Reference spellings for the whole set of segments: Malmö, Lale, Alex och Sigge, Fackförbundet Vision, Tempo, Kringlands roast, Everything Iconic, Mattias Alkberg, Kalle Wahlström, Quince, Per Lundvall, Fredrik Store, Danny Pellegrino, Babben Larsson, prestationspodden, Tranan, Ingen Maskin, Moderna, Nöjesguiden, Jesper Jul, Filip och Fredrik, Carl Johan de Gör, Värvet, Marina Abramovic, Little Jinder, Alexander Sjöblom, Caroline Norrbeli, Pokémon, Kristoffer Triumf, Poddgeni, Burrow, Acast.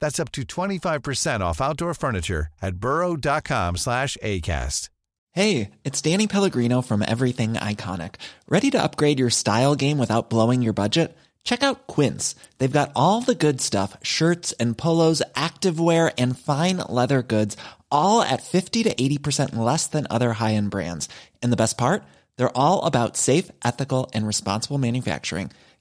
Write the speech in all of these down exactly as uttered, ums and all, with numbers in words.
That's up to twenty-five percent off outdoor furniture at burrow.com slash acast. Hey, it's Danny Pellegrino from Everything Iconic. Ready to upgrade your style game without blowing your budget? Check out Quince. They've got all the good stuff, shirts and polos, activewear and fine leather goods, all at fifty to eighty percent less than other high-end brands. And the best part? They're all about safe, ethical and responsible manufacturing.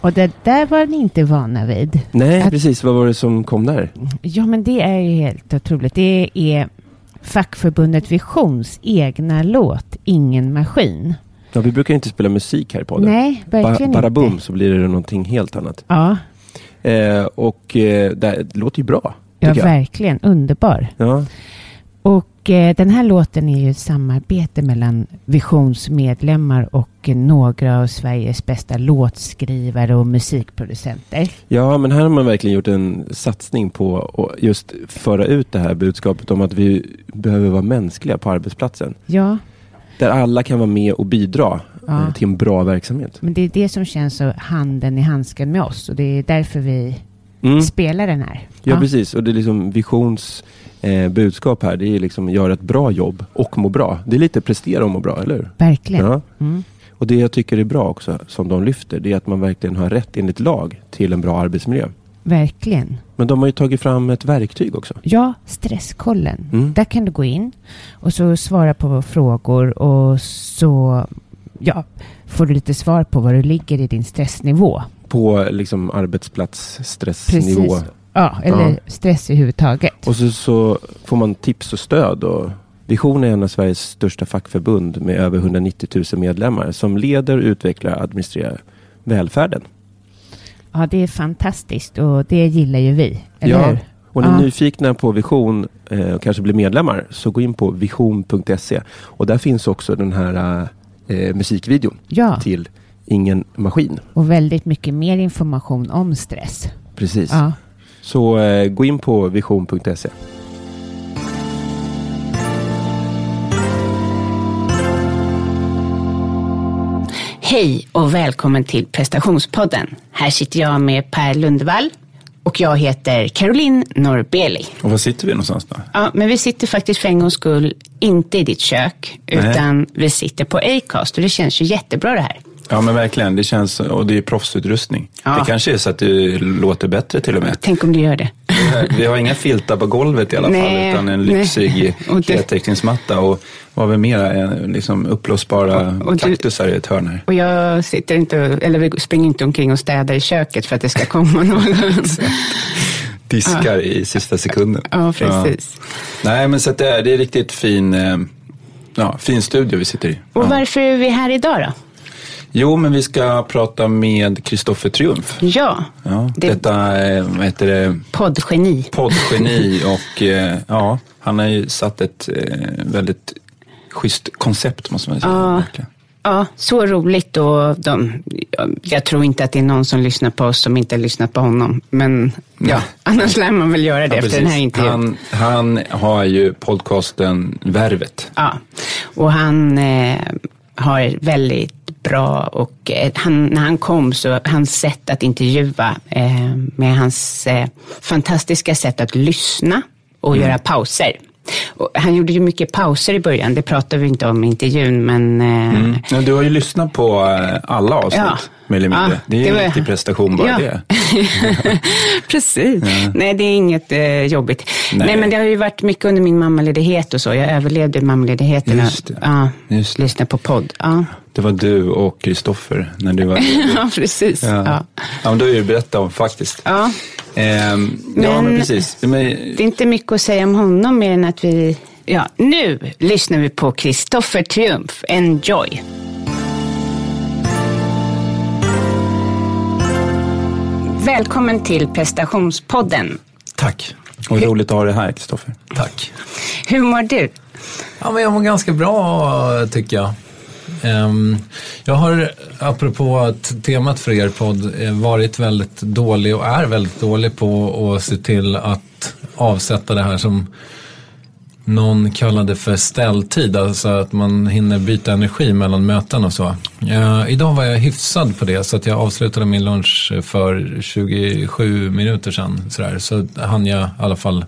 Och det där var ni inte vana vid. Nej, att, precis. Vad var det som kom där? Ja, men det är ju helt otroligt. Det är Fackförbundet Visions egna låt, Ingen Maskin. Ja, vi brukar inte spela musik här på det. Nej, verkligen ba- bara boom, inte. Så blir det någonting helt annat. Ja. Eh, och eh, det låter ju bra. Ja, verkligen. Jag. Underbar. Ja. Och eh, den här låten är ju ett samarbete mellan visionsmedlemmar och eh, några av Sveriges bästa låtskrivare och musikproducenter. Ja, men här har man verkligen gjort en satsning på att just föra ut det här budskapet om att vi behöver vara mänskliga på arbetsplatsen. Ja. Där alla kan vara med och bidra ja. eh, till en bra verksamhet. Men det är det som känns så handen i handsken med oss, och det är därför vi mm. spelar den här. Ja, ja, precis. Och det är liksom visions... Eh, budskap här, det är liksom göra ett bra jobb och må bra. Det är lite prestera och må bra, eller hur? Verkligen. Ja. Mm. Och det jag tycker är bra också, som de lyfter, det är att man verkligen har rätt enligt lag till en bra arbetsmiljö. Verkligen. Men de har ju tagit fram ett verktyg också. Ja, stresskollen. Mm. Där kan du gå in och så svara på frågor och så ja, får du lite svar på var du ligger i din stressnivå. På liksom arbetsplatsstressnivå. Precis. Ja, eller ja. stress i huvudtaget. Och så, så får man tips och stöd. Och Vision är en av Sveriges största fackförbund med över etthundranittio tusen medlemmar som leder, utvecklar och administrerar välfärden. Ja, det är fantastiskt och det gillar ju vi, eller ja. hur? Och ni är ja. nyfikna på Vision eh, och kanske blir medlemmar, så gå in på vision punkt se. Och där finns också den här eh, musikvideon ja. till Ingen Maskin. Och väldigt mycket mer information om stress. Precis. Ja. Så eh, gå in på vision punkt se. Hej och välkommen till prestationspodden. Här sitter jag med Per Lundvall och jag heter Caroline Norrbeli. Och var sitter vi någonstans då? Ja, men vi sitter faktiskt för en gångs skull inte i ditt kök, utan Nej. vi sitter på Acast, och det känns ju jättebra det här. Ja, men verkligen. Det känns, och det är proffsutrustning. Ja. Det kanske är så att det låter bättre till och med. Tänk om det gör det. Vi har inga filtar på golvet i alla nej, fall, utan en lyxig heltäckningsmatta. Och vad vi mer liksom upplåsbara och, och kaktusar du, i ett hörn här. Och jag sitter inte, eller vi springer inte omkring och städar i köket för att det ska komma någon. Diskar ja. I sista sekunden. Ja, precis. Ja. Nej, men så att det, är, det är riktigt fin, ja, fin studio vi sitter i. Och ja. Varför är vi här idag då? Jo, men vi ska prata med Kristoffer Triumf. Ja. ja det... Detta, vad heter det? Poddgeni. Poddgeni och ja, han har ju satt ett väldigt schysst koncept, måste man säga. Ja. Verkligen. Ja, så roligt och de, jag tror inte att det är någon som lyssnar på oss som inte har lyssnat på honom. Men ja, ja annars lär man väl göra det ja, efter precis. Den här intervjun. Han, han har ju podcasten Värvet. Ja, och han eh, har väldigt bra och eh, han, när han kom så hans sätt att intervjua eh, med hans eh, fantastiska sätt att lyssna och mm. göra pauser. Och han gjorde ju mycket pauser i början. Det pratade vi inte om i intervjun, men... Mm. Ja, du har ju lyssnat på alla avsnitt, ja. Mer eller mindre. Ja, det är ju det en riktig prestation bara ja. Det. Precis. Ja. Nej, det är inget eh, jobbigt. Nej. Nej, men det har ju varit mycket under min mammaledighet och så. Jag överlevde mammaledigheten. Just det. Ja, just lyssna på podd. Ja. Det var du och Kristoffer när du var... ja, precis. Ja, ja. ja men du har ju berättat om faktiskt. Ja. Ehm, men, ja, men precis. Men... Det är inte mycket att säga om honom mer än att vi... Ja, nu lyssnar vi på Kristoffer Triumf. Enjoy! Välkommen till prestationspodden. Tack. Och hur... roligt att ha dig här, Kristoffer. Tack. Hur mår du? Ja, men jag mår ganska bra, tycker jag. Jag har, apropå att temat för er podd, varit väldigt dålig och är väldigt dålig på att se till att avsätta det här som någon kallade för ställtid, alltså att man hinner byta energi mellan möten och så. Idag var jag hyfsad på det, så att jag avslutade min lunch för tjugosju minuter sedan, sådär. Så hann jag i alla fall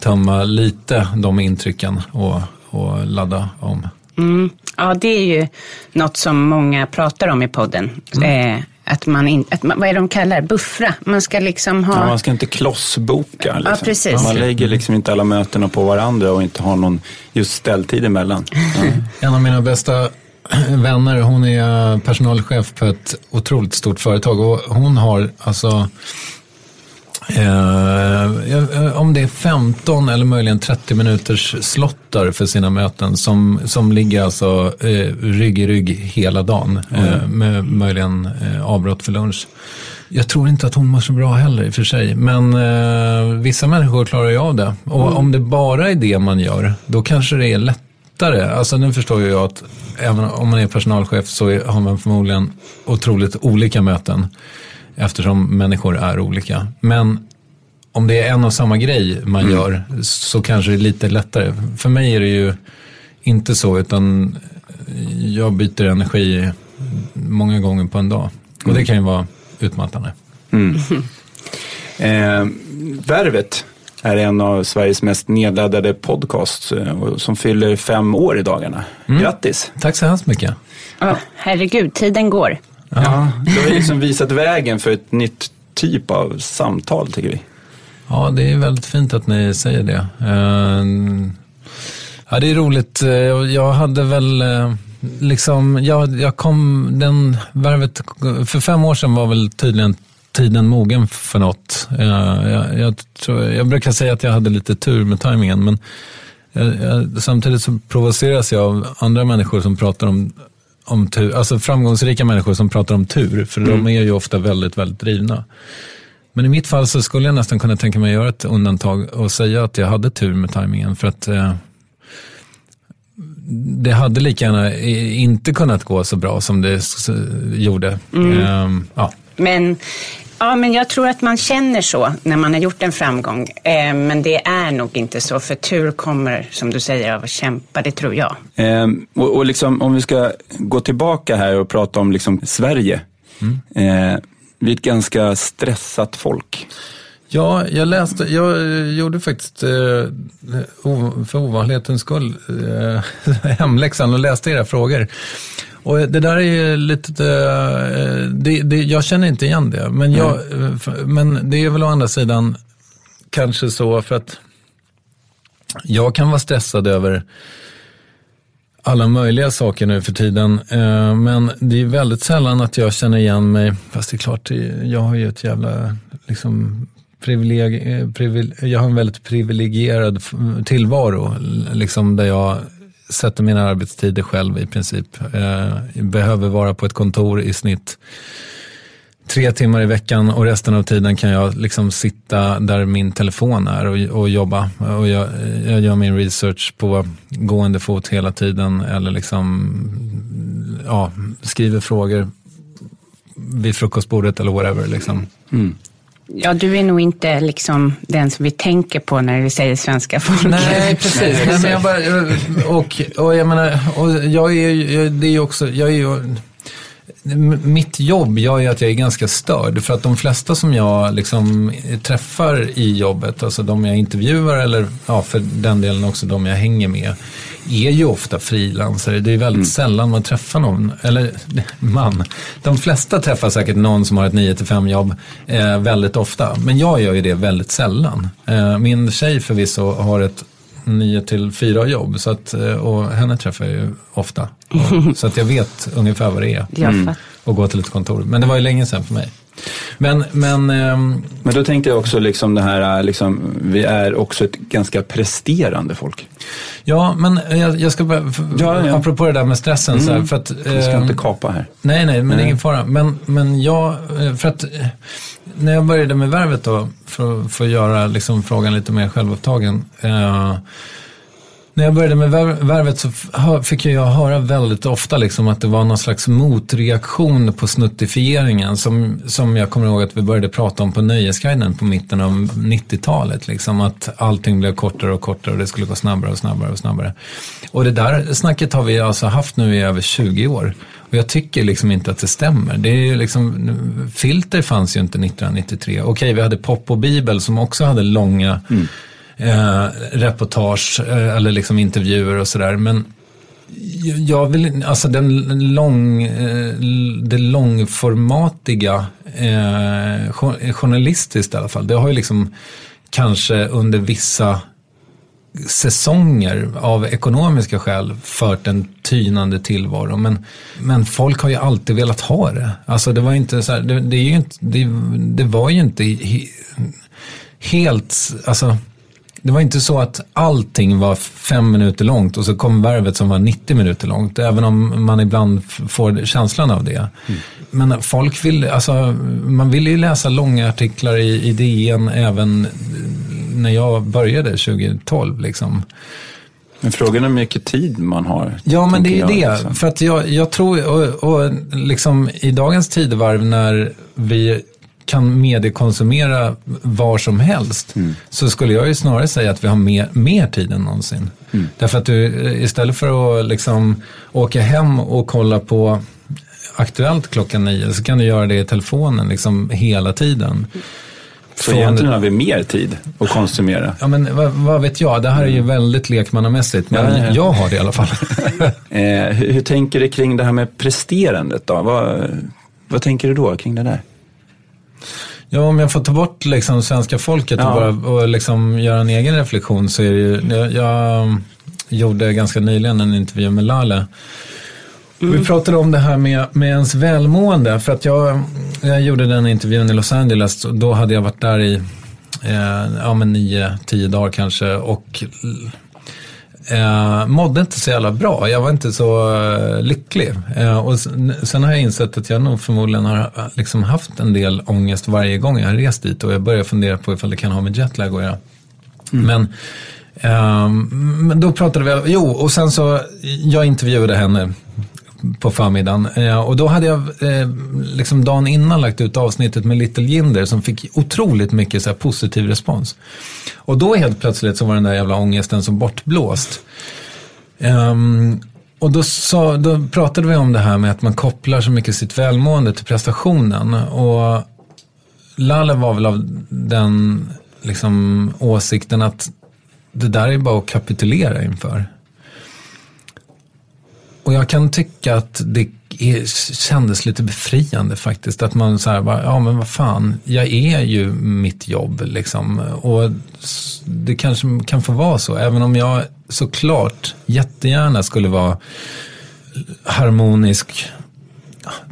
tömma lite de intrycken och, och ladda om. Mm. Ja, det är ju något som många pratar om i podden. Mm. Eh, att man in, att man, vad är de kallar? Buffra. Man ska liksom ha... Ja, man ska inte klossboka. Liksom. Ja, precis. Man lägger liksom inte alla mötena på varandra och inte har någon just ställtid emellan. Mm. En av mina bästa vänner, hon är personalchef på ett otroligt stort företag. Och hon har alltså... Eh, om det är femton eller möjligen trettio minuters slottar för sina möten som, som ligger alltså eh, rygg i rygg hela dagen eh, med möjligen eh, avbrott för lunch. Jag tror inte att hon mår så bra heller i och för sig, men eh, vissa människor klarar ju av det, och mm. om det bara är det man gör, då kanske det är lättare. Alltså nu förstår jag att även om man är personalchef så är, har man förmodligen otroligt olika möten, eftersom människor är olika. Men om det är en och samma grej man mm. gör, så kanske det är lite lättare. För mig är det ju inte så, utan jag byter energi många gånger på en dag. Och mm. det kan ju vara utmattande. Mm. Eh, Värvet är en av Sveriges mest nedladdade podcasts som fyller fem år i dagarna. Mm. Grattis! Tack så hemskt mycket. Oh, herregud, tiden går. Ja, du har liksom visat vägen för ett nytt typ av samtal, tycker vi. Ja, det är väldigt fint att ni säger det. Ja, det är roligt. Jag hade väl liksom, jag, jag kom, den Värvet, för fem år sedan var väl tydligen tiden mogen för något. Jag, jag, tror, jag brukar säga att jag hade lite tur med tajmingen, men jag, jag, samtidigt så provoceras jag av andra människor som pratar om om tur, alltså framgångsrika människor som pratar om tur, för mm. de är ju ofta väldigt, väldigt drivna. Men i mitt fall så skulle jag nästan kunna tänka mig att göra ett undantag och säga att jag hade tur med tajmingen, för att eh, det hade lika gärna inte kunnat gå så bra som det så, gjorde. Mm. Eh, ja. Men, ja, men jag tror att man känner så när man har gjort en framgång, eh, men det är nog inte så, för tur kommer, som du säger, av att kämpa, det tror jag. Eh, och och liksom, om vi ska gå tillbaka här och prata om liksom Sverige, mm. eh, vi är ett ganska stressat folk. Ja, jag läste, jag gjorde faktiskt eh, för ovanlighetens skull eh, hemläxan och läste era frågor. Och det där är lite... Det, det, jag känner inte igen det. Men, jag, mm. men det är väl å andra sidan kanske så, för att jag kan vara stressad över alla möjliga saker nu för tiden. Men det är väldigt sällan att jag känner igen mig. Fast det är klart, jag har ju ett jävla... Liksom, privileg, privil, jag har en väldigt privilegierad tillvaro. Liksom, där jag... sätter mina arbetstider själv i princip. Jag behöver vara på ett kontor i snitt tre timmar i veckan, och resten av tiden kan jag liksom sitta där min telefon är och, och jobba. Och jag, jag gör min research på gående fot hela tiden, eller liksom ja, skriver frågor vid frukostbordet eller whatever. Liksom. Mm. Ja, du är nog inte liksom den som vi tänker på när vi säger svenska folk. Nej, precis. Nej, men jag bara, och, och jag menar, och jag är ju, det är också, jag är ju, mitt jobb gör ju att jag är ganska störd. För att de flesta som jag liksom träffar i jobbet, alltså de jag intervjuar eller ja, för den delen också de jag hänger med, är ju ofta frilansare. Det är väldigt mm. sällan man träffar någon, eller man. De flesta träffar säkert någon som har ett nio till fem jobb eh, väldigt ofta. Men jag gör ju det väldigt sällan. Eh, min tjej förvisso har ett nio till fyra jobb, så att, och henne träffar jag ju ofta. Och, så att jag vet ungefär vad det är. Mm. Och gå till ett kontor. Men det var ju länge sedan för mig. Men, men, ehm... men då tänkte jag också liksom det här, liksom, vi är också ett ganska presterande folk. Ja, men jag, jag ska bara, för, ja, ja. apropå det där med stressen. Mm. Så här, för att, eh, vi ska inte kapa här. Nej, nej, men nej. Det är ingen fara. Men, men jag, för att när jag började med Värvet då, för, för att göra liksom frågan lite mer självupptagen. Eh, När jag började med Värvet så fick jag höra väldigt ofta liksom att det var någon slags motreaktion på snuttifieringen som, som jag kommer ihåg att vi började prata om på Nöjesguiden på mitten av nittiotalet. Liksom, att allting blev kortare och kortare och det skulle gå snabbare och snabbare och snabbare. Och det där snacket har vi alltså haft nu i över tjugo år. Och jag tycker liksom inte att det stämmer. Det är ju liksom, filter fanns ju inte nittonhundranittiotre. Okej, vi hade Popp och Bibel som också hade långa... Mm. Eh, reportage eh, eller liksom intervjuer och sådär, men jag vill, alltså den lång eh, det långformatiga eh, journalistiskt i alla fall, det har ju liksom kanske under vissa säsonger av ekonomiska skäl fört en tynande tillvaro, men, men folk har ju alltid velat ha det, alltså det var ju inte så här, det, det är ju inte, det, det var ju inte he, helt, alltså det var inte så att allting var fem minuter långt och så kom Värvet som var nittio minuter långt, även om man ibland får känslan av det. Mm. Men folk vill, alltså, man ville ju läsa långa artiklar i, i D N även när jag började tjugo tolv liksom. Men frågan är hur mycket tid man har. Ja, men det är det. Liksom. För att jag, jag tror, och, och liksom i dagens tidevarv när vi kan mediekonsumera var som helst, mm. så skulle jag ju snarare säga att vi har mer, mer tid än någonsin. Mm. Därför att du, istället för att liksom åka hem och kolla på Aktuellt klockan nio, så kan du göra det i telefonen liksom hela tiden. Så från... egentligen har vi mer tid att konsumera. Ja, men vad, vad vet jag, det här är ju väldigt lekmannamässigt, men ja, ja, ja. jag har det i alla fall. eh, hur, hur tänker du kring det här med presterandet då? Vad, vad tänker du då kring det där? Ja, om jag får ta bort liksom svenska folket och, ja. bara, och liksom göra en egen reflektion, så är det ju, jag, jag gjorde ganska nyligen en intervju med Lale. Mm. Vi pratade om det här med, med ens välmående, för att jag, jag gjorde den intervjun i Los Angeles, och då hade jag varit där i eh, ja, men nio, tio dagar kanske, och eh, mådde inte så jävla bra. Jag var inte så eh, lycklig. Eh, och sen, sen har jag insett att jag nog förmodligen har liksom haft en del ångest varje gång jag har rest dit, och jag börjar fundera på ifall det kan ha med jetlag att göra. Mm. Men, eh, men då pratade vi... Jo, och sen så... Jag intervjuade henne på förmiddagen. Eh, och då hade jag eh, liksom dagen innan lagt ut avsnittet med Little Jinder som fick otroligt mycket så här positiv respons. Och då helt plötsligt så var den där jävla ångesten så bortblåst. Eh, och då, sa, då pratade vi om det här med att man kopplar så mycket sitt välmående till prestationen. Och Lale var väl av den liksom åsikten att det där är bara att kapitulera inför. Och jag kan tycka att det är, kändes lite befriande faktiskt. Att man så här, bara, ja men vad fan, jag är ju mitt jobb liksom. Och det kanske kan få vara så. Även om jag såklart jättegärna skulle vara harmonisk.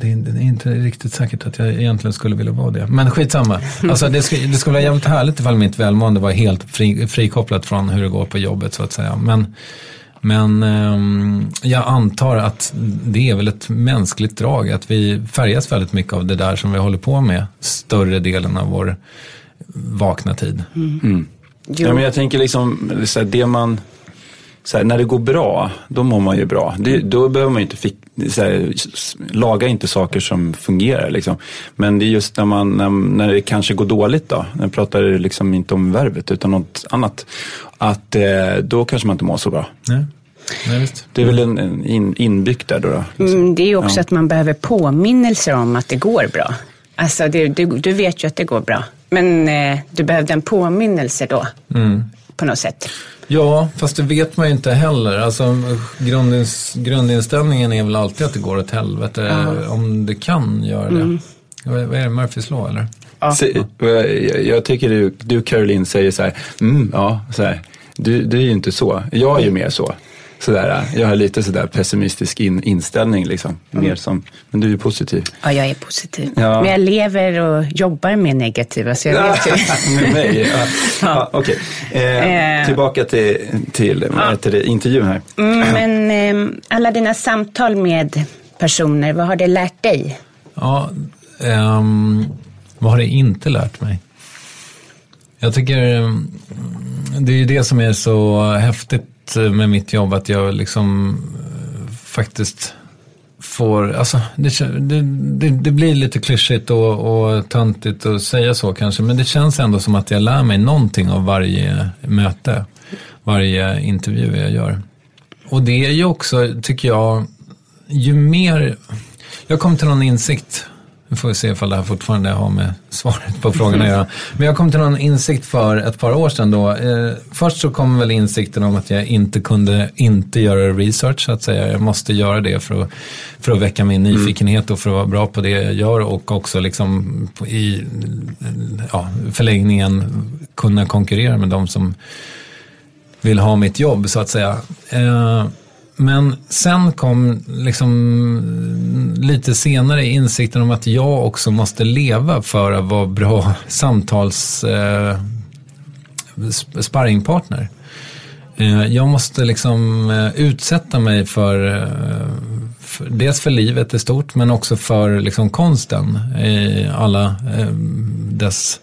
Det är, det är inte riktigt säkert att jag egentligen skulle vilja vara det. Men skitsamma. Alltså det skulle, det skulle vara jävligt härligt ifall mitt välmående var helt fri, frikopplat från hur det går på jobbet så att säga. Men... Men eh, jag antar att det är väl ett mänskligt drag att vi färgas väldigt mycket av det där som vi håller på med större delen av vår vakna tid. Mm. Mm. Ja, men jag tänker liksom så här, det man så här, när det går bra, då mår man ju bra. Det, då behöver man inte fick, så här, laga inte saker som fungerar liksom. Men det är just när man när, när det kanske går dåligt då. Jag pratar liksom inte om Värvet utan något annat. Att eh, då kanske man inte mår så bra. Nej. Nej, visst. Det är väl en, en in, inbyggt där då. då liksom. Mm, det är ju också ja. Att man behöver påminnelser om att det går bra. Alltså det, du, du vet ju att det går bra. Men eh, du behövde en påminnelse då. Mm. På något sätt. Ja, fast det vet man ju inte heller. Alltså, grundins, grundinställningen är väl alltid att det går åt helvete uh. om det kan göra mm. det. Vad är det, Murphys law eller? Uh. Så, jag, jag tycker du, du Caroline säger så här, mm, ja, så här. Du, du är ju inte så. Jag är ju mer så. Sådär, jag har lite sådär pessimistisk in, inställning liksom. Mm. Mer som, men du är ju positiv. Ja, jag är positiv. Ja. Men jag lever och jobbar med negativa så jag vet ju. Med mig, ja. ja. Okej. Okay. Eh, eh. Tillbaka till, till, ja. till intervjun här. Mm, men eh, alla dina samtal med personer, vad har det lärt dig? Ja, ehm, vad har det inte lärt mig? Jag tycker det är ju det som är så häftigt med mitt jobb att jag liksom faktiskt får, alltså det, det, det blir lite klyschigt och, och töntigt att säga så kanske, men det känns ändå som att jag lär mig någonting av varje möte, varje intervju jag gör. Och det är ju också, tycker jag, ju mer, jag kom till någon insikt, vi får se ifall det här fortfarande har med svaret på frågan att göra. Men jag kom till någon insikt för ett par år sedan då. Eh, först så kom väl insikten om att jag inte kunde inte göra research så att säga. Jag måste göra det för att, för att väcka min nyfikenhet och för att vara bra på det jag gör. Och också liksom i ja, förlängningen kunna konkurrera med de som vill ha mitt jobb så att säga. Eh, Men sen kom liksom lite senare insikten om att jag också måste leva för att vara bra samtals eh, sparringpartner. Eh, jag måste liksom eh, utsätta mig för, eh, för dels för livet i stort men också för liksom konsten i alla eh, dess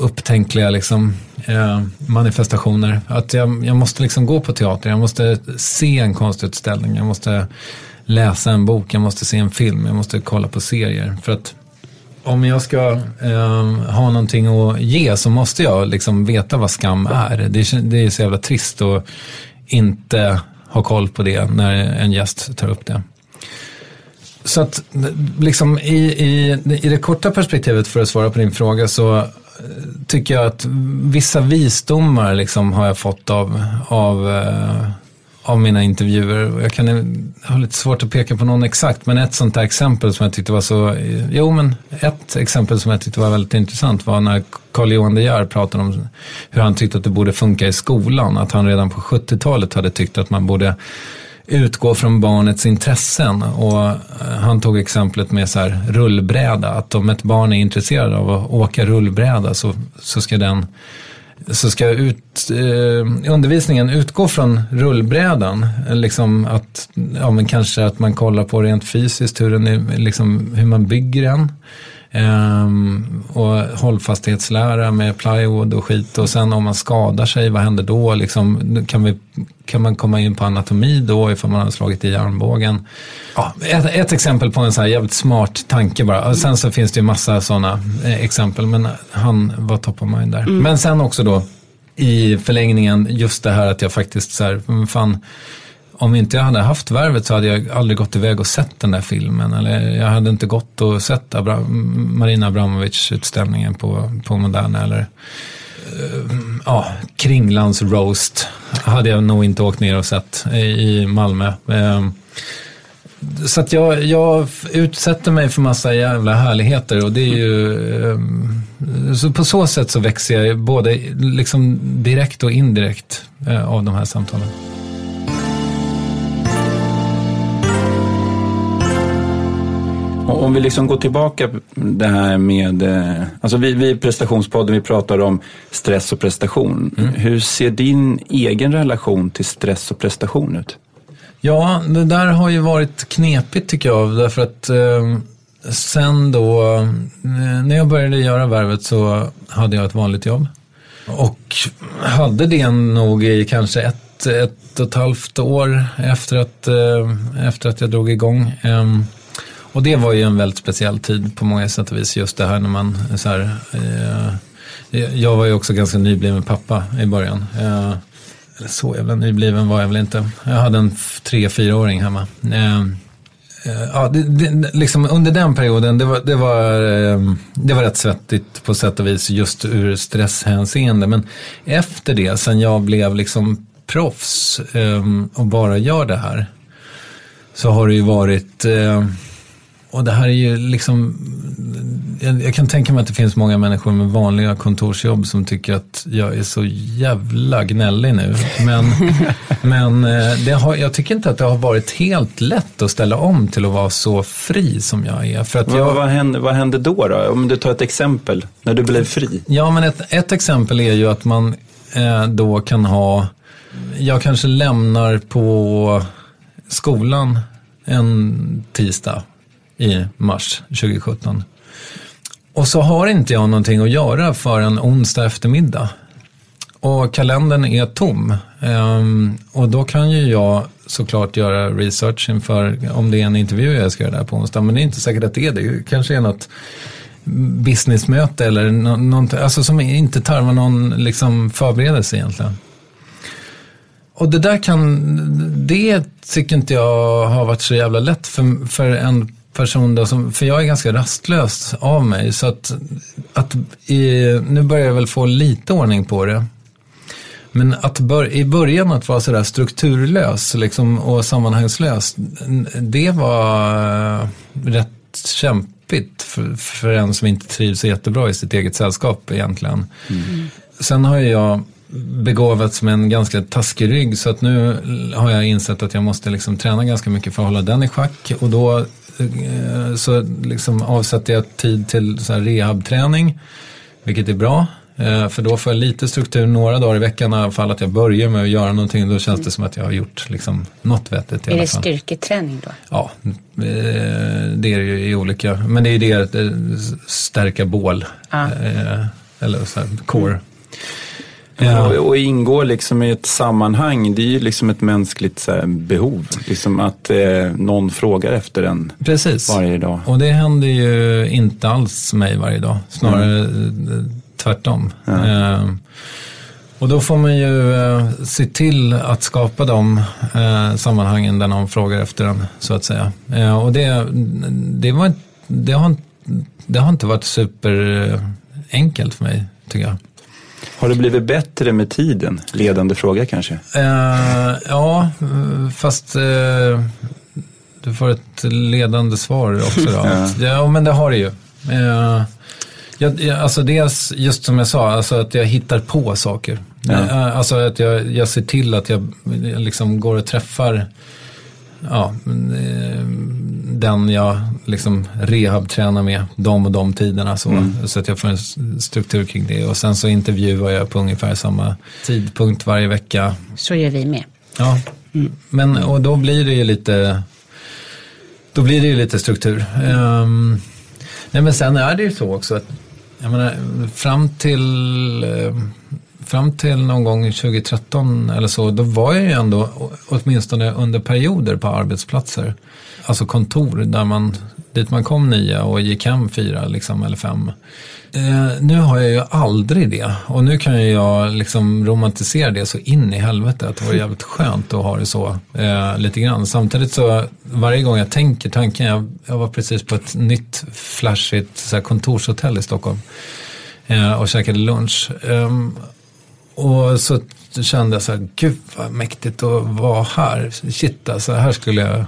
upptänkliga liksom, eh, manifestationer. Att jag, jag måste liksom gå på teater, jag måste se en konstutställning, jag måste läsa en bok, jag måste se en film, jag måste kolla på serier. För att om jag ska eh, ha någonting att ge så måste jag liksom veta vad skam är. Det är, det är så jävla trist att inte ha koll på det när en gäst tar upp det. Så att liksom i, i, i det korta perspektivet för att svara på din fråga så tycker jag att vissa visdomar liksom har jag fått av, av, av mina intervjuer. Jag kan jag har lite svårt att peka på någon exakt, men ett sånt där exempel som jag tyckte var så... Jo, men ett exempel som jag tyckte var väldigt intressant var när Carl Johan de Gör pratade om hur han tyckte att det borde funka i skolan. Att han redan på sjuttiotalet hade tyckt att man borde utgå från barnets intressen, och han tog exemplet med så här rullbräda, att om ett barn är intresserad av att åka rullbräda så, så ska den så ska ut, eh, undervisningen utgå från rullbrädan, liksom att ja, men kanske att man kollar på rent fysiskt hur, den är, liksom, hur man bygger den Um, och hållfastighetslära med plywood och skit, och sen om man skadar sig, vad händer då liksom, kan, vi, kan man komma in på anatomi då ifall man har slagit i armbågen. Ja, ett, ett exempel på en så här jävligt smart tanke bara, och sen så finns det ju massa sådana eh, exempel, men han var top of mind där. Mm. Men sen också då i förlängningen just det här att jag faktiskt så här, fan, om inte jag hade haft Värvet så hade jag aldrig gått iväg och sett den där filmen. Eller jag hade inte gått och sett Abra- Marina Abramovic utställningen på, på Moderna. Eller ja, Kringlands roast hade jag nog inte åkt ner och sett i Malmö. Så att jag, jag utsätter mig för massa jävla härligheter, och det är ju så, på så sätt så växer jag både liksom direkt och indirekt av de här samtalen. Om vi liksom går tillbaka det här med, alltså vi, vi prestationspodden, vi pratar om stress och prestation. Mm. Hur ser din egen relation till stress och prestation ut? Ja, det där har ju varit knepigt tycker jag, därför att eh, sen då, när jag började göra Värvet så hade jag ett vanligt jobb. Och hade det nog i kanske ett, ett och ett halvt år efter att, eh, efter att jag drog igång. Eh, Och det var ju en väldigt speciell tid på många sätt och vis, just det här när man så här, eh, jag var ju också ganska nybliven pappa i början. Eh, eller så jävla nybliven var jag väl inte. Jag hade en tre-fyraåring hemma. Eh, eh, ja, det, det, liksom under den perioden, det var, det, var, eh, det var rätt svettigt på sätt och vis just ur stresshänseende. Men efter det, sen jag blev liksom proffs eh, och bara gör det här, så har det ju varit... Eh, Och det här är ju liksom, jag, jag kan tänka mig att det finns många människor med vanliga kontorsjobb som tycker att jag är så jävla gnällig nu. Men, men det har, jag tycker inte att det har varit helt lätt att ställa om till att vara så fri som jag är. För att jag, vad, vad, hände, vad hände då då? Om du tar ett exempel, när du blev fri. Ja, men ett, ett exempel är ju att man eh, då kan ha, jag kanske lämnar på skolan en tisdag i mars tjugo sjutton. Och så har inte jag någonting att göra för en onsdag eftermiddag. Och kalendern är tom. Um, och då kan ju jag såklart göra research inför om det är en intervju jag ska göra där på onsdag. Men det är inte säkert att det är det. Det kanske är något businessmöte eller något, alltså som inte tarvar någon liksom förberedelse egentligen. Och det där kan, det tycker inte jag har varit så jävla lätt för, för en person då som, för jag är ganska rastlös av mig, så att, att i, nu börjar jag väl få lite ordning på det. Men att bör, i början att vara sådär strukturlös liksom, och sammanhangslös, det var rätt kämpigt för, för en som inte trivs så jättebra i sitt eget sällskap egentligen. Mm. Sen har jag begåvats med en ganska taskig rygg, så att nu har jag insett att jag måste liksom träna ganska mycket för att hålla den i schack, och då så liksom avsätter jag tid till så här rehabträning, vilket är bra, för då får jag lite struktur några dagar i veckan i alla fall, att jag börjar med att göra någonting, då känns det som att jag har gjort liksom något vettigt i alla fall. Är det styrketräning då? Ja, det är ju i olika, men det är ju det att stärka bål, ah. eller så här core. Ja. Och, och ingår liksom i ett sammanhang, det är ju liksom ett mänskligt så här, behov, liksom att eh, någon frågar efter en. Precis. Varje dag. Och det händer ju inte alls mig varje dag, snarare mm. tvärtom. Mm. Eh, och då får man ju eh, se till att skapa de eh, sammanhangen där någon frågar efter en, så att säga. Eh, och det, det, var, det, har, det har inte varit superenkelt för mig, tycker jag. Har det blivit bättre med tiden? Ledande fråga kanske? Uh, ja, fast uh, du får ett ledande svar också då. ja. ja, men det har det ju. Uh, jag, jag, alltså dels, just som jag sa, alltså att jag hittar på saker. Ja. Uh, alltså att jag, jag ser till att jag, jag liksom går och träffar ja, uh, den jag liksom rehabtränar med de och de tiderna så, mm. så att jag får en struktur kring det, och sen så intervjuar jag på ungefär samma tidpunkt varje vecka. Så gör vi med. Ja, mm. men och då blir det ju lite då blir det ju lite struktur. Mm. Um, nej men sen är det ju så också att jag menar, fram till fram till någon gång tjugo tretton eller så, då var jag ju ändå åtminstone under perioder på arbetsplatser, alltså kontor där man, dit man kom nio och gick hem fyra liksom, eller fem. Eh, nu har jag ju aldrig det, och nu kan ju jag liksom romantisera det så in i helvete, att det var jävligt skönt att ha det så eh, lite grann. Samtidigt så varje gång jag tänker tanken, jag, jag var precis på ett nytt flashigt så här, kontorshotell i Stockholm. eh, och käkade lunch. Um, och så kände jag så här, gud vad mäktigt att vara här. Shit, alltså, här skulle jag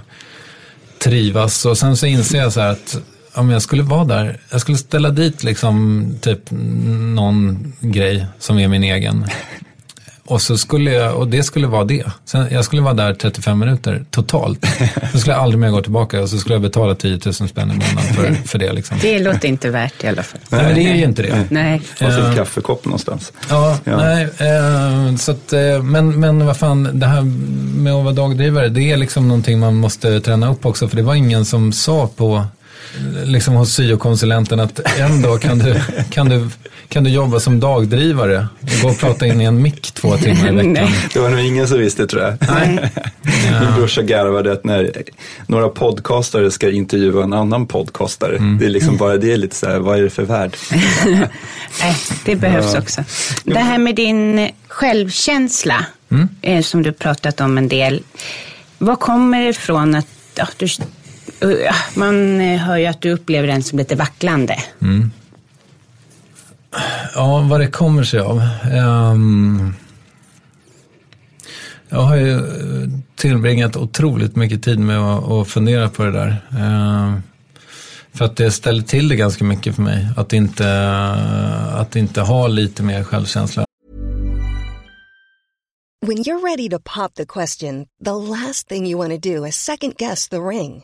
trivas. Och sen så inser jag så här att om jag skulle vara där, jag skulle ställa dit liksom typ någon grej som är min egen. Och så skulle jag, och det skulle vara det. Sen, jag skulle vara där trettiofem minuter totalt. Så skulle jag aldrig mer gå tillbaka och så skulle jag betala tio tusen spänn i månaden för, för det liksom. Det låter inte värt i alla fall. Nej, nej, det är ju inte det. Nej. Och så ett kaffekopp någonstans. Ja, ja. nej. Eh, så att, men, men vad fan, det här med att vara dagdrivare, det är liksom någonting man måste träna upp också. För det var ingen som sa på liksom hos syokonsulenten att en dag kan du, kan du, kan du jobba som dagdrivare och gå och prata in i en mick två timmar i veckan. Nej. Det var nog ingen som visste, tror jag. Nej. Min ja. brorsa garvade att när några podcastare ska intervjua en annan podcastare, mm. det är liksom bara det, lite så här, vad är det för värld? Nej, det behövs ja. också. Det här med din självkänsla mm. som du pratat om en del, vad kommer ifrån att ja, du... Man hör ju att du upplever den som lite vacklande. Mm. Ja, vad det kommer sig av. Um, jag har ju tillbringat otroligt mycket tid med att, att fundera på det där. Uh, för att det ställer till det ganska mycket för mig. Att inte, att inte ha lite mer självkänsla. When you're ready to pop the question, the last thing you want to do is second guess the ring.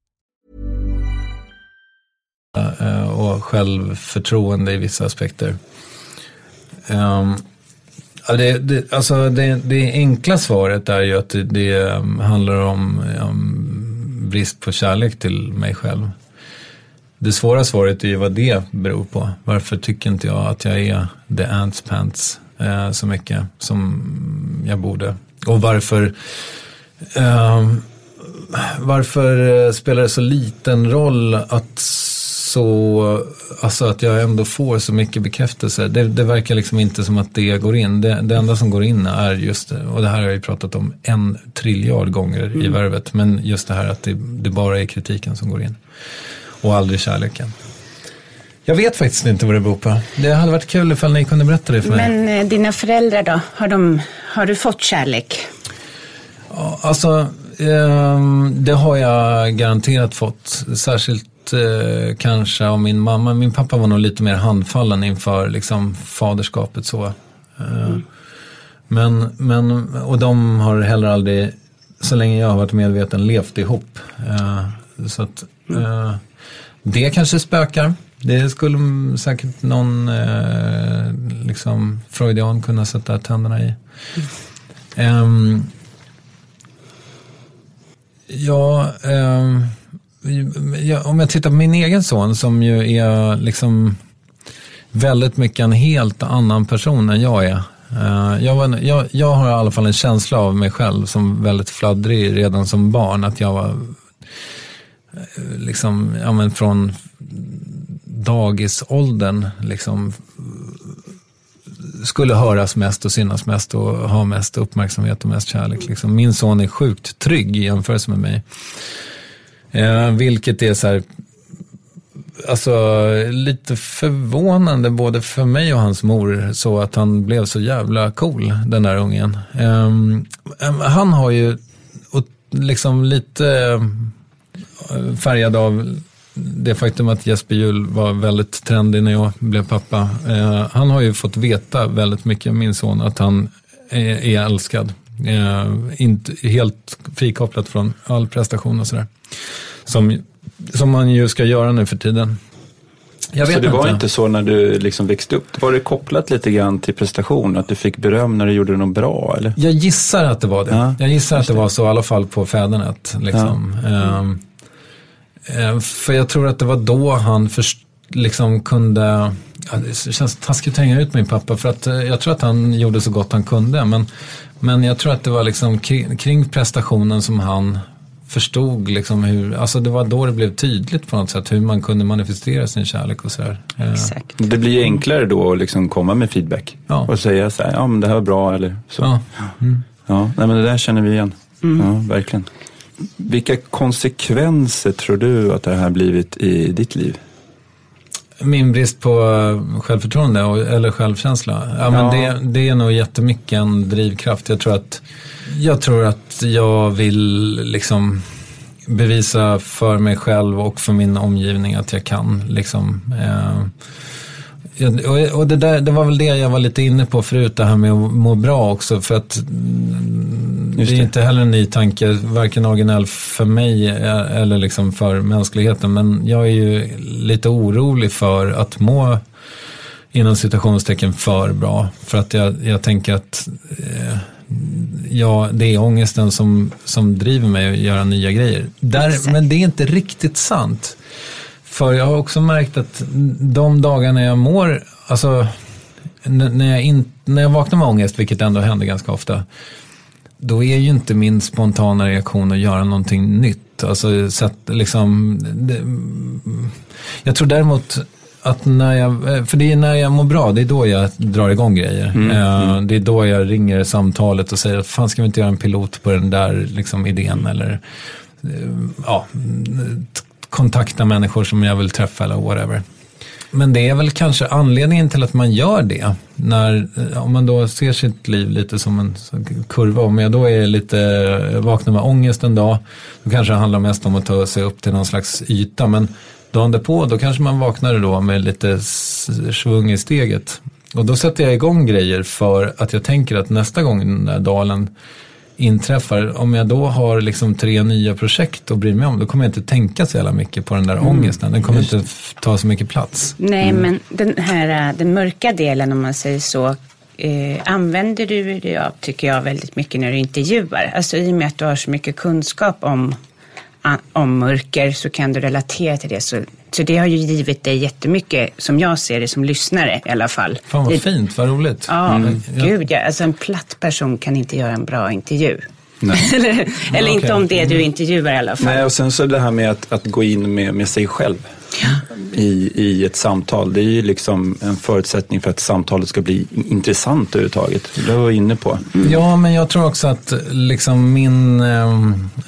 Och självförtroende i vissa aspekter. Um, det, det, alltså det, det enkla svaret är ju att det, det handlar om, om brist på kärlek till mig själv. Det svåra svaret är ju vad det beror på. Varför tycker inte jag att jag är the ants pants eh, så mycket som jag borde? Och varför... Eh, varför spelar det så liten roll att så alltså att jag ändå får så mycket bekräftelse? Det, det verkar liksom inte som att det går in. Det, det enda som går in är just, och det här har jag ju pratat om en triljard gånger mm. i Värvet, men just det här att det, det bara är kritiken som går in och aldrig kärleken. Jag vet faktiskt inte vad det beror på. Det hade varit kul ifall ni kunde berätta det för mig. Men dina föräldrar då? Har, de, har du fått kärlek? Ja, alltså... Det har jag garanterat fått, särskilt eh, kanske av min mamma. Min pappa var nog lite mer handfallen inför liksom, faderskapet. Så. Eh, mm. men, men, och de har heller aldrig, så länge jag har varit medveten, levt ihop. Eh, så att, eh, det kanske spökar. Det skulle säkert någon eh, liksom, freudian kunna sätta tänderna i. Mm. Eh, Ja, eh, ja, om jag tittar på min egen son som ju är liksom väldigt mycket en helt annan person än jag är. Eh, jag, jag, jag har i alla fall en känsla av mig själv som väldigt fladdrig redan som barn. Att jag var eh, liksom, ja, men från dagisåldern liksom skulle höras mest och synas mest och ha mest uppmärksamhet och mest kärlek. Liksom. Min son är sjukt trygg i jämförelse med mig. Eh, vilket är så här, alltså lite förvånande både för mig och hans mor, så att han blev så jävla cool, den där ungen. Eh, han har ju och, liksom lite färgad av det faktum att Jesper Jul var väldigt trendig när jag blev pappa. Eh, han har ju fått veta väldigt mycket, min son, att han är, är älskad. Eh, inte, helt frikopplat från all prestation och sådär. Som, som man ju ska göra nu för tiden. Jag vet så det inte. Var inte så när du liksom växte upp? Var det kopplat lite grann till prestation? Att du fick beröm när du gjorde något bra? Eller? Jag gissar att det var det. Ja, jag gissar att det, det var så, i alla fall på fädernet. Liksom. Ja. Mm. Eh, För jag tror att det var då han först, liksom kunde, ja, det känns taskigt att hänga ut min pappa, för att jag tror att han gjorde så gott han kunde, men, men jag tror att det var liksom kring, kring prestationen som han förstod liksom hur, alltså det var då det blev tydligt på något sätt hur man kunde manifestera sin kärlek och sådär. Exakt. Det blir enklare då att liksom komma med feedback, ja, och säga så här, ja men det här var bra eller så. Ja, mm. Ja, nej, men det där känner vi igen. Mm. Ja, verkligen. Vilka konsekvenser tror du att det här blivit i ditt liv? Min brist på självförtroende och, eller självkänsla. Ja, ja. Men det, det är nog jättemycket en drivkraft. Jag tror att jag, tror att jag vill liksom bevisa för mig själv och för min omgivning att jag kan. Liksom, eh, och det, där, det var väl det jag var lite inne på förut, det här med att må bra också, för att det. det är inte heller en ny tanke, varken originell för mig eller liksom för mänskligheten, men jag är ju lite orolig för att må inom citationstecken för bra, för att jag, jag tänker att eh, ja, det är ångesten som, som driver mig att göra nya grejer. Där, men det är inte riktigt sant. För jag har också märkt att de dagarna jag mår, alltså när jag, in, när jag vaknar med ångest, vilket ändå händer ganska ofta, då är ju inte min spontana reaktion att göra någonting nytt. Alltså, så att, liksom, det, jag tror däremot att när jag, för det är när jag mår bra, det är då jag drar igång grejer. Mm. Uh, det är då jag ringer samtalet och säger att fan, ska vi inte göra en pilot på den där liksom, idén, eller uh, ja, kontakta människor som jag vill träffa eller whatever. Men det är väl kanske anledningen till att man gör det. När, om man då ser sitt liv lite som en kurva, om jag då är lite vaknar med ångest en dag, då kanske det handlar mest om att ta sig upp till någon slags yta. Men dagen därpå, då kanske man vaknar då med lite svung i steget. Och då sätter jag igång grejer för att jag tänker att nästa gång den där dalen inträffar, om jag då har liksom tre nya projekt att bry mig om, då kommer jag inte tänka så jävla mycket på den där mm. ångesten. Den kommer Just. inte ta så mycket plats. Nej, mm. men den här den mörka delen, om man säger så, eh, använder du det, ja, tycker jag, väldigt mycket när du intervjuar. Alltså i och med att du har så mycket kunskap om, om mörker, så kan du relatera till det. Så, så det har ju givit dig jättemycket, som jag ser det som lyssnare i alla fall. Fan vad det, fint, vad roligt. Ja, mm. gud ja. Alltså en platt person kan inte göra en bra intervju. Nej. eller eller ja, okay. Inte om det du intervjuar i alla fall. Nej, och sen så det här med att, att gå in med, med sig själv ja. i, i ett samtal. Det är ju liksom en förutsättning för att samtalet ska bli intressant överhuvudtaget. Det var jag inne på. Mm. Ja, men jag tror också att liksom min,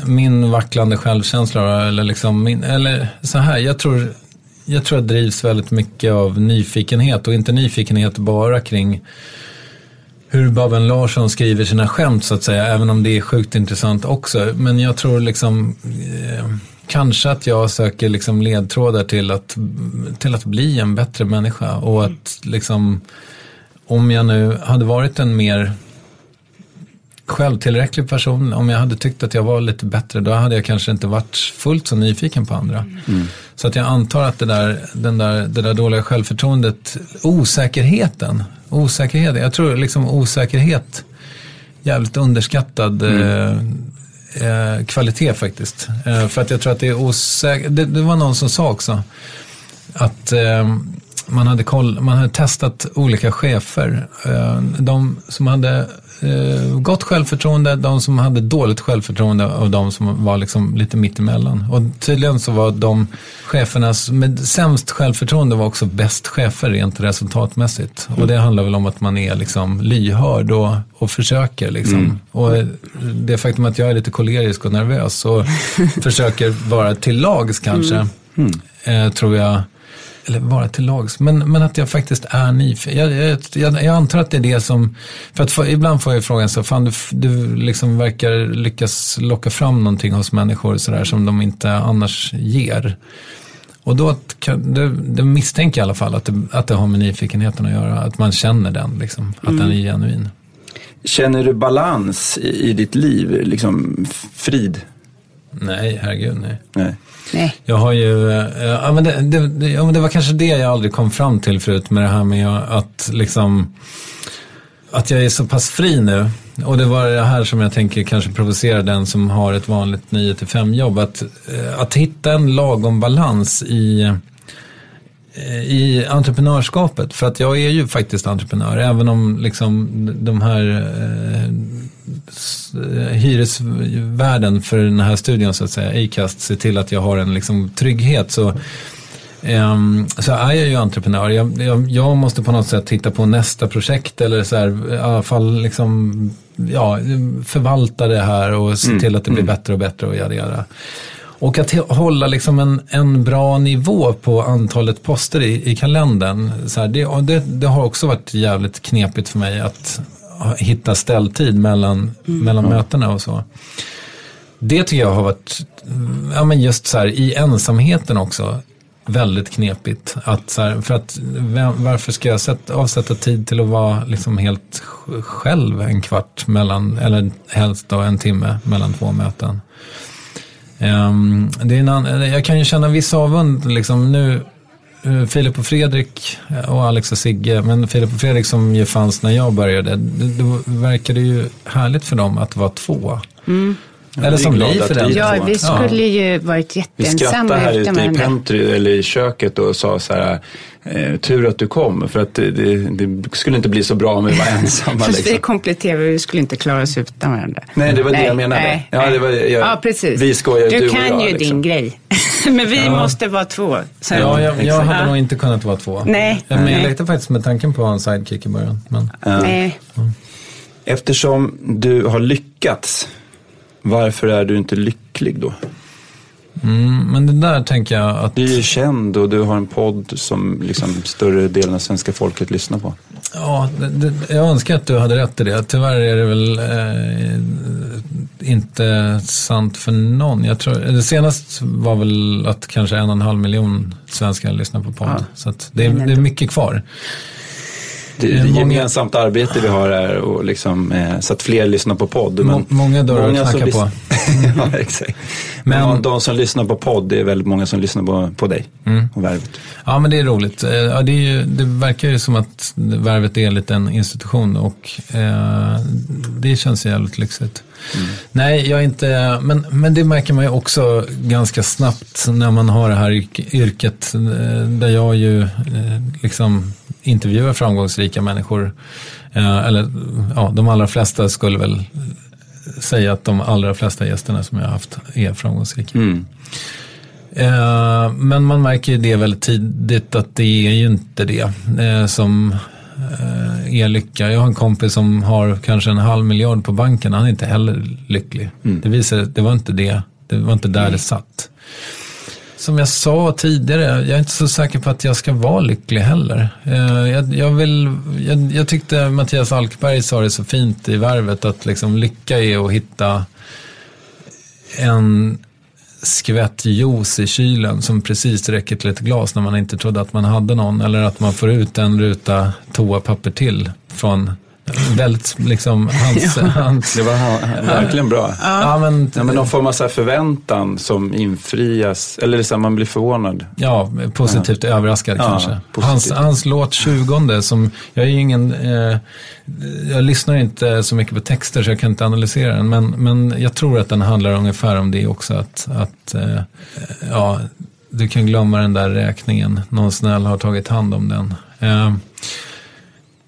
min vacklande självkänsla eller, liksom min, eller så här, jag tror, jag tror jag drivs väldigt mycket av nyfikenhet, och inte nyfikenhet bara kring hur Babben Larsson skriver sina skämt så att säga, även om det är sjukt intressant också. Men jag tror liksom eh, kanske att jag söker liksom ledtrådar till att, till att bli en bättre människa, och att liksom, om jag nu hade varit en mer självtillräcklig person, om jag hade tyckt att jag var lite bättre, då hade jag kanske inte varit fullt så nyfiken på andra. Mm. Så att jag antar att det där, den där, det där dåliga självförtroendet, osäkerheten, osäkerhet, jag tror liksom osäkerhet, jävligt underskattad mm. eh, kvalitet faktiskt. Eh, för att jag tror att det är osäker, det, det var någon som sa också att eh, man hade koll, man hade testat olika chefer. De som hade gott självförtroende, de som hade dåligt självförtroende och de som var liksom lite mittemellan. Och tydligen så var de chefernas med sämst självförtroende var också bäst chefer rent resultatmässigt. Mm. Och det handlar väl om att man är liksom lyhörd och, och försöker liksom. Mm. Och det faktum att jag är lite kolerisk och nervös och försöker vara till lags kanske, mm. Mm. Eh, tror jag. Eller vara till lags. Men, men att jag faktiskt är nyfiken. Jag, jag, jag, jag antar att det är det som... För att för, ibland får jag frågan så, fan du, du liksom verkar lyckas locka fram någonting hos människor så där, som de inte annars ger. Och då kan, det, det misstänker jag i alla fall att det, att det har med nyfikenheten att göra. Att man känner den, liksom, att mm. den är genuin. Känner du balans i, i ditt liv? Liksom frid? Nej, herregud, nej. Nej. Nej. Jag har ju, ja men det, det, ja men det var kanske det jag aldrig kom fram till förut med det här med att liksom att jag är så pass fri nu, och det var det här som jag tänker kanske provocerar den som har ett vanligt nio till fem jobb, att, att hitta en lagom balans i i entreprenörskapet, för att jag är ju faktiskt entreprenör, även om liksom de här eh, hyresvärden för den här studion så att säga, Acast, ser till att jag har en liksom trygghet, så, eh, så är jag ju entreprenör. Jag, jag, jag måste på något sätt titta på nästa projekt eller så här, i alla fall liksom, ja, förvalta det här och se mm. till att det blir mm. bättre och bättre och göra det. Och att hålla liksom en, en bra nivå på antalet poster i, i kalendern. Så här, det, det, det har också varit jävligt knepigt för mig att hitta ställtid mellan, mm. mellan mötena och så. Det tycker jag har varit, ja men just så här, i ensamheten också, väldigt knepigt. Att så här, för att, vem, varför ska jag sätta, avsätta tid till att vara liksom helt själv en kvart mellan, eller helst då en timme mellan två möten? Um, det är en annan, jag kan ju känna viss avund liksom nu, uh, Filip och Fredrik och Alex och Sigge, men Filip och Fredrik som ju fanns när jag började, då verkade det ju härligt för dem att vara två. Mm. Eller som vi för den. Ja, vi skulle ju varit jätteensamma. Vi skrattade här ute i pentry eller i köket och sa så här, tur att du kom, för att det, det skulle inte bli så bra om vi var ensamma. Liksom. Vi kompletterar, vi skulle inte klara oss utan varandra. Nej, det var nej, det jag menade. Nej, ja, det var, jag, ja, precis. Vi skojar, du, du kan och jag, ju liksom. Din grej. Men vi ja. måste vara två. Så ja, jag, jag hade ja. nog inte kunnat vara två. Nej. Men nej. Jag lekte faktiskt med tanken på en sidekick i början. Men... Ja. Nej. Mm. Eftersom du har lyckats, varför är du inte lycklig då? Mm, men det där tänker jag att... Du är ju känd och du har en podd som liksom större delen av svenska folket lyssnar på. Ja, det, det, jag önskar att du hade rätt i det. Tyvärr är det väl eh, inte sant för någon. Jag tror, det senaste var väl att kanske en och en halv miljon svenskar lyssnar på podd. Ja. Så att det, det är mycket kvar. Det, det gemensamt arbete vi har här och liksom, eh, så att fler lyssnar på podd. Men Må, många dörrar många att knacka på. Ja, exakt. Men, men de som lyssnar på podd, det är väldigt många som lyssnar på, på dig mm. och Värvet. Ja, men det är roligt. Ja, det, är ju, det verkar ju som att Värvet är en liten institution och eh, det känns jävligt lyxigt. Mm. Nej, jag inte, men, men det märker man ju också ganska snabbt när man har det här yrket där jag ju liksom intervjuar framgångsrika människor, eller ja, de allra flesta skulle väl säga att de allra flesta gästerna som jag har haft är framgångsrika. Mm. Men man märker ju det väldigt tidigt att det är ju inte det som är lycka. Jag har en kompis som har kanske en halv miljard på banken, han är inte heller lycklig. Mm. Det visar att det var inte det, det var inte där mm. det satt. Som jag sa tidigare, jag är inte så säker på att jag ska vara lycklig heller. Jag, jag, vill, jag, jag tyckte Mattias Alkberg sa det så fint i Värvet, att liksom lycka är att hitta en skvätt juice i kylen som precis räcker till ett glas när man inte trodde att man hade någon, eller att man får ut en ruta toapapper till från väldigt liksom hans, ja. hans det var han, verkligen bra. Ja, ja men ja, men de får massa förväntan som infrias, eller liksom man blir förvånad. Ja, positivt ja. överraskad ja, kanske. Positivt. Hans hans låt tjugonde som jag är ingen eh, jag lyssnar inte så mycket på texter så jag kan inte analysera den, men men jag tror att den handlar ungefär om det också, att att eh, ja du kan glömma den där räkningen. Någon snäll har tagit hand om den. Eh,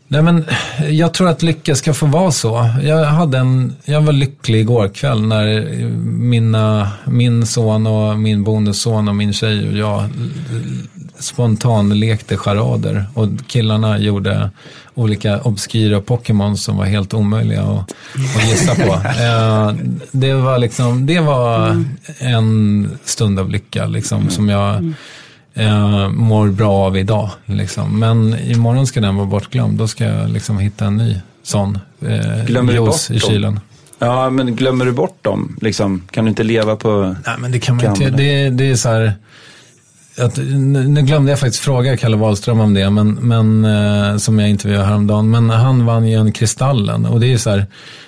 nej men, jag tror att lycka ska få vara så. Jag, hade en, jag var lycklig igår kväll när mina, min son och min bonusson och min tjej och jag spontan lekte charader. Och killarna gjorde olika obskyra Pokémon som var helt omöjliga att, att gissa på. Eh, det var liksom, det var mm. en stund av lycka liksom, mm. som jag eh, mår bra av idag. Liksom. Men imorgon ska den vara bortglömd. Då ska jag liksom hitta en ny sån eh, glömmer juice i kylen. Ja, men glömmer du bort dem? Liksom? Kan du inte leva på... Nej, men det kan man inte. Det, det är så här... Att, nu glömde jag faktiskt fråga Kalle Wahlström om det, men, men, eh, som jag intervjuade häromdagen, men han vann ju en Kristallen, och det är ju så här,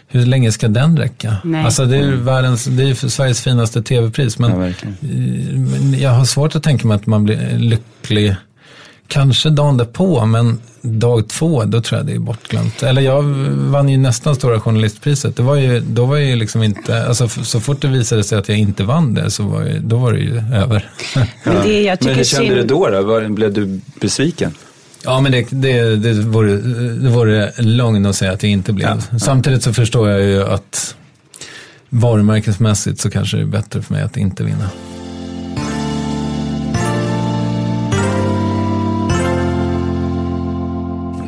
hur länge ska den räcka? Nej. Alltså det är ju världens, det är ju Sveriges finaste tv-pris, men ja, eh, jag har svårt att tänka mig att man blir lycklig kanske dagen därpå, men dag två, då tror jag det är bortglömt. Eller jag vann ju nästan stora journalistpriset. Det var ju, då var jag ju liksom inte... Alltså f- så fort det visade sig att jag inte vann det, så var jag, då var det ju över. Ja. Men, det, jag men hur kände synd... du då då? Var, blev du besviken? Ja, men det, det, det, vore, det vore lögn att säga att jag inte blev. Ja. Samtidigt så förstår jag ju att varumärkesmässigt så kanske det är bättre för mig att inte vinna.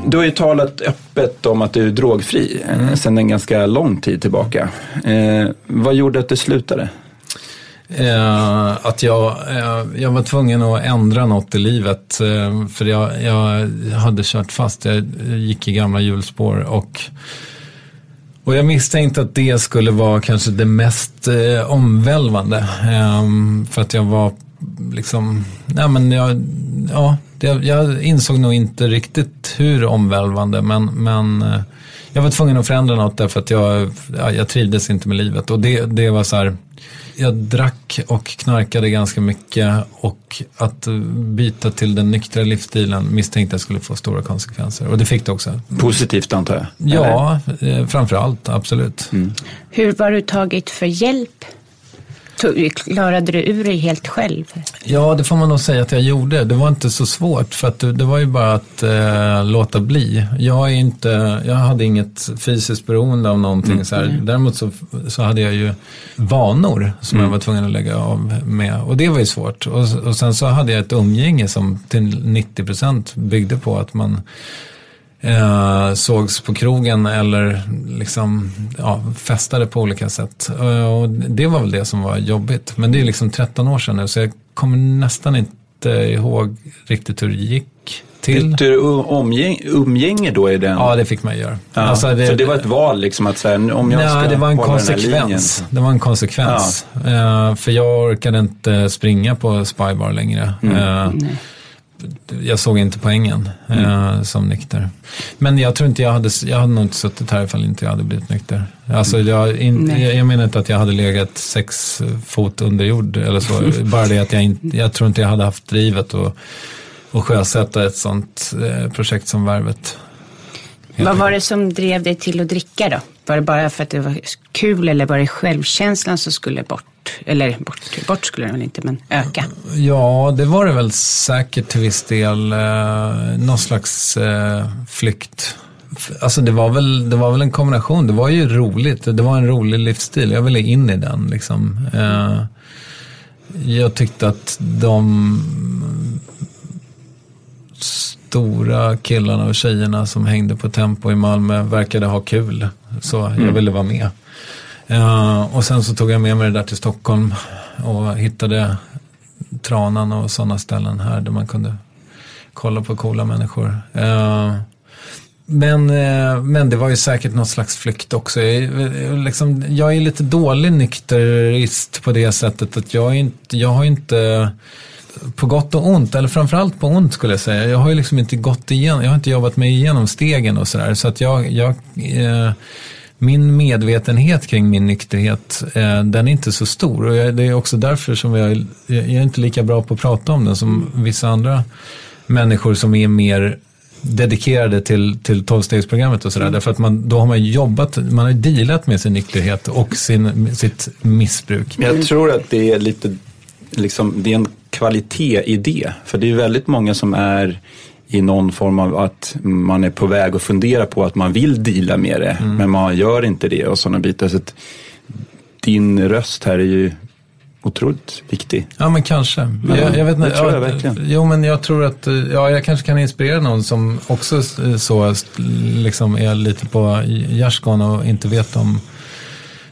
Du har ju talat öppet om att du är drogfri mm. sedan en ganska lång tid tillbaka. Eh, vad gjorde att du slutade? Eh, att jag, eh, jag var tvungen att ändra något i livet. Eh, för jag, jag hade kört fast. Jag gick i gamla hjulspår. Och, och jag misstänkte att det skulle vara kanske det mest eh, omvälvande. Eh, för att jag var liksom... Nej, men jag... Ja. Jag insåg nog inte riktigt hur omvälvande, men, men jag var tvungen att förändra något därför att jag, jag trivdes inte med livet. Och det, det var så här, jag drack och knarkade ganska mycket, och att byta till den nyktra livsstilen misstänkte jag skulle få stora konsekvenser. Och det fick det också. Positivt antar jag? Ja, eller? Framförallt, absolut. Mm. Hur var du tagit för hjälp? Klarade du ur dig helt själv? Ja, det får man nog säga att jag gjorde. Det var inte så svårt, för att det, det var ju bara att eh, låta bli. Jag är inte, jag hade inget fysiskt beroende av någonting. Mm. Så här. Däremot så, så hade jag ju vanor som mm. jag var tvungen att lägga av med. Och det var ju svårt. Och, och sen så hade jag ett umgänge som till nittio procent byggde på att man... Eh, sågs på krogen eller liksom ja, festade på olika sätt, eh, och det var väl det som var jobbigt, men det är liksom tretton år sedan nu, så jag kommer nästan inte ihåg riktigt hur det gick till. Fick du omgäng, umgänge då i den? Ja, det fick man göra. Ja. Alltså det, så det var ett val liksom att säga, om jag nej, ska det var en konsekvens. Det var en konsekvens ja. eh, för jag orkade inte springa på Spybar längre. mm. eh, nej. Jag såg inte poängen mm. eh, som nykter. Men jag tror inte jag hade jag hade nog inte suttit här ifall inte jag hade blivit nykter. Alltså jag, in, jag, jag menar inte att jag hade legat sex fot under jord eller så. Bara det att jag, in, jag tror inte jag hade haft drivet och, och sjösätta ett sånt eh, projekt som Värvet. Vad var det som drev dig till att dricka då? Var det bara för att det var kul, eller var det självkänslan som skulle bort? Eller bort, bort skulle den väl inte, men öka. Ja, det var det väl säkert till viss del. Eh, någon slags eh, flykt. Alltså det var, väl, det var väl en kombination. Det var ju roligt. Det var en rolig livsstil. Jag ville in i den liksom. Eh, jag tyckte att de... stora killarna och tjejerna som hängde på Tempo i Malmö verkade ha kul, så mm. jag ville vara med. Uh, och sen så tog jag med mig det där till Stockholm och hittade Tranan och sådana ställen här där man kunde kolla på coola människor. Uh, men, uh, men det var ju säkert något slags flykt också. Jag, liksom, jag är lite dålig nykterist på det sättet att jag, inte, jag har inte... på gott och ont, eller framförallt på ont skulle jag säga. Jag har ju liksom inte gått igenom, jag har inte jobbat mig igenom stegen och sådär, så att jag, jag eh, min medvetenhet kring min nykterhet, eh, den är inte så stor, och jag, det är också därför som jag, jag är inte lika bra på att prata om den som vissa andra människor som är mer dedikerade till, till tolvstegsprogrammet och sådär, mm. därför att man, då har man jobbat, man har dealat med sin nykterhet och sin, sitt missbruk. Jag tror att det är lite liksom, det är en kvalitet i det. För det är väldigt många som är i någon form av att man är på väg att fundera på att man vill deala med det. Mm. Men man gör inte det och sådana bitar. Så att din röst här är ju otroligt viktig. Ja, men kanske. Men, jag, jag vet inte. Tror jag, verkligen. Jo, men jag tror att ja, jag kanske kan inspirera någon som också så liksom är lite på gärskan och inte vet om.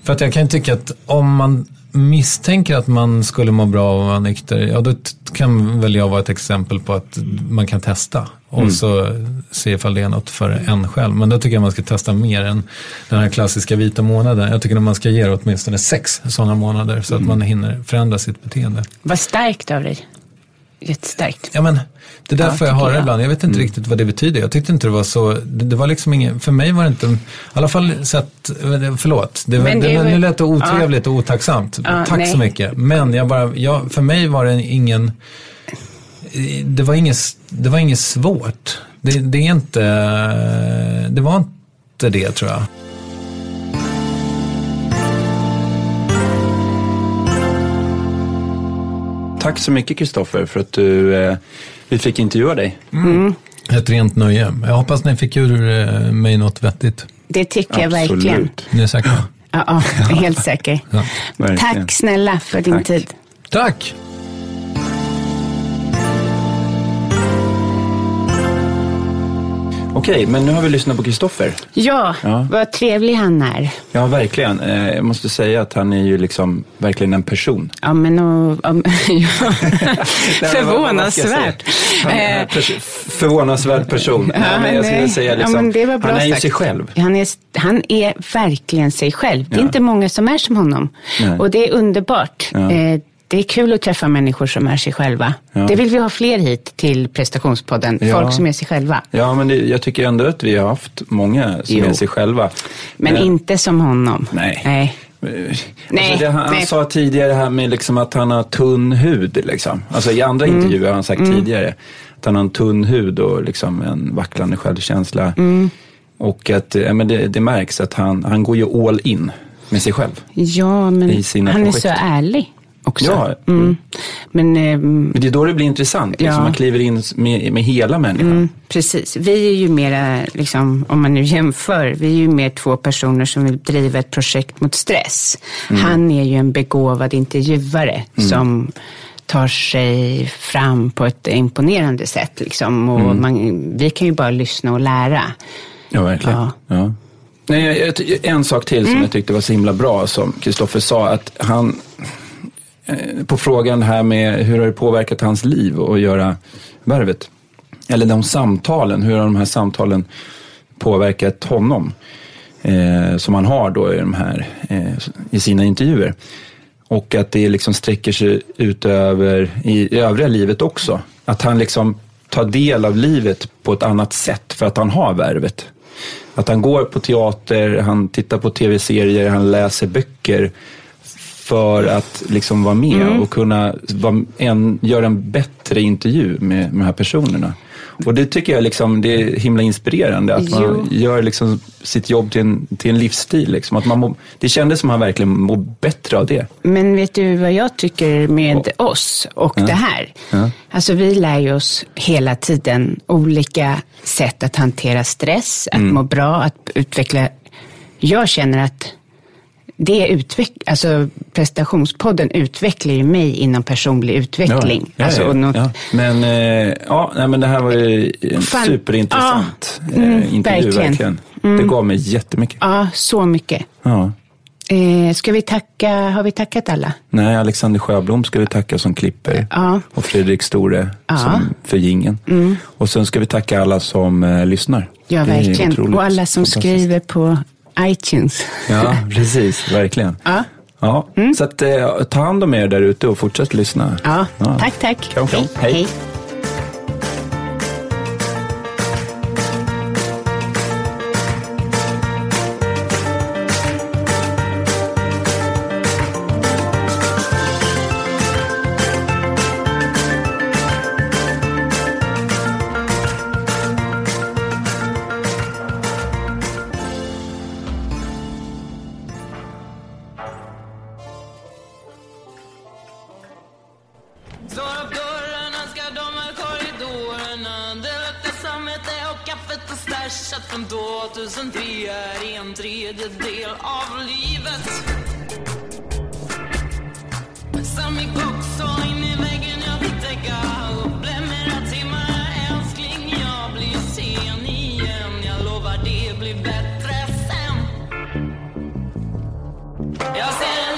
För att jag kan tycka att om man misstänker att man skulle må bra av att vara nykter, ja då kan väl jag vara ett exempel på att man kan testa och mm. så se ifall det är något för en själv. Men då tycker jag man ska testa mer än den här klassiska vita månaden. Jag tycker att man ska ge åtminstone sex sådana månader så att mm. man hinner förändra sitt beteende. Vad starkt av dig. Jättestarkt. Ja, men det där ja, får jag höra jag. ibland. Jag vet inte mm. riktigt vad det betyder. Jag tyckte inte det var så. Det, det var liksom ingen. För mig var det inte. I alla fall så att. Förlåt. Det, men det, det var, nu lät det otrevligt ja. och otacksamt. Ja, Tack nej. så mycket. Men jag bara. Jag, för mig var det ingen. Det var inget. Det var inget svårt. Det, det är inte. Det var inte det, tror jag. Tack så mycket, Kristoffer, för att du, eh, vi fick intervjua dig. Mm. Ett rent nöje. Jag hoppas ni fick ur eh, mig något vettigt. Det tycker Absolut. jag verkligen. Ni är säkra? Ja, ja, jag är helt säker. Ja. Tack snälla för din Tack. tid. Tack! Okej, men nu har vi lyssnat på Kristoffer. Ja, ja, vad trevlig han är. Ja, verkligen. Eh, jag måste säga att han är ju liksom verkligen en person. Ja, men och, om, ja. Förvånansvärt. Pers- förvånansvärd person. Ja, ja, men jag skulle säga liksom, ja, han är ju sig själv. Han är, han är verkligen sig själv. Det är ja. inte många som är som honom. Nej. Och det är underbart. Ja. Eh, Det är kul att träffa människor som är sig själva. Ja. Det vill vi ha fler hit till prestationspodden. Ja. Folk som är sig själva. Ja, men det, jag tycker ändå att vi har haft många som jo. är sig själva. Men eh. inte som honom. Nej. Nej. Nej, alltså det, han nej. sa tidigare här med liksom att han har tunn hud. Liksom. Alltså i andra mm. intervjuer har han sagt mm. tidigare att han har en tunn hud och liksom en vacklande självkänsla. Mm. Och att ja, men det, det märks att han, han går ju all in med sig själv. Ja, men i sina han projekt. är så ärlig. Också. Ja, mm. men, eh, men det är då det blir intressant, ja. liksom, man kliver in med, med hela människan. Mm, precis, vi är ju mera, liksom, om man nu jämför, vi är ju mer två personer som vill driva ett projekt mot stress. Mm. Han är ju en begåvad intervjuare mm. som tar sig fram på ett imponerande sätt. Liksom, och mm. man, vi kan ju bara lyssna och lära. Ja, verkligen. Ja. Ja. Nej, en sak till som mm. jag tyckte var så himla bra, som Kristoffer sa, att han... På frågan här med hur har det påverkat hans liv att göra Värvet? Eller de samtalen, hur har de här samtalen påverkat honom? Eh, som han har då i, de här, eh, i sina intervjuer. Och att det liksom sträcker sig ut över i övriga livet också. Att han liksom tar del av livet på ett annat sätt för att han har Värvet. Att han går på teater, han tittar på tv-serier, han läser böcker. För att liksom vara med mm. och kunna vara en, göra en bättre intervju med, med de här personerna. Och det tycker jag liksom, det är himla inspirerande. Att jo. man gör liksom sitt jobb till en, till en livsstil. Liksom. Att man må, det kändes som att han verkligen mår bättre av det. Men vet du vad jag tycker med oh. oss och ja. det här? Ja. Alltså vi lär ju oss hela tiden olika sätt att hantera stress. Att mm. må bra, att utveckla. Jag känner att... Det utveck- alltså, prestationspodden utvecklar ju mig inom personlig utveckling. Ja, alltså, ja, ja, något... ja. Men, eh, ja, nej, men det här var ju en Fan... superintressant ja, eh, intervju. Verkligen. verkligen. Mm. Det gav mig jättemycket. Ja, så mycket. Ja. Eh, ska vi tacka, har vi tackat alla? Nej, Alexander Sjöblom ska vi tacka som klipper. Ja. Och Fredrik Store ja. som för gingen. Mm. Och sen ska vi tacka alla som eh, lyssnar. Ja, det verkligen. Och alla som skriver på... iTunes. Ja, precis. Verkligen. Ja. Ja. Mm. Så att, eh, ta hand om er där ute och fortsätt lyssna. Ja, ja. tack, tack. Kom, kom. Hej. Hej. sett från två tusen tre är en tredjedel av livet. Som i också in i väggen jag fick täcka upp. Blev mera timmar älskling, jag blir sen igen. Jag lovar det blir bättre sen. Jag ser en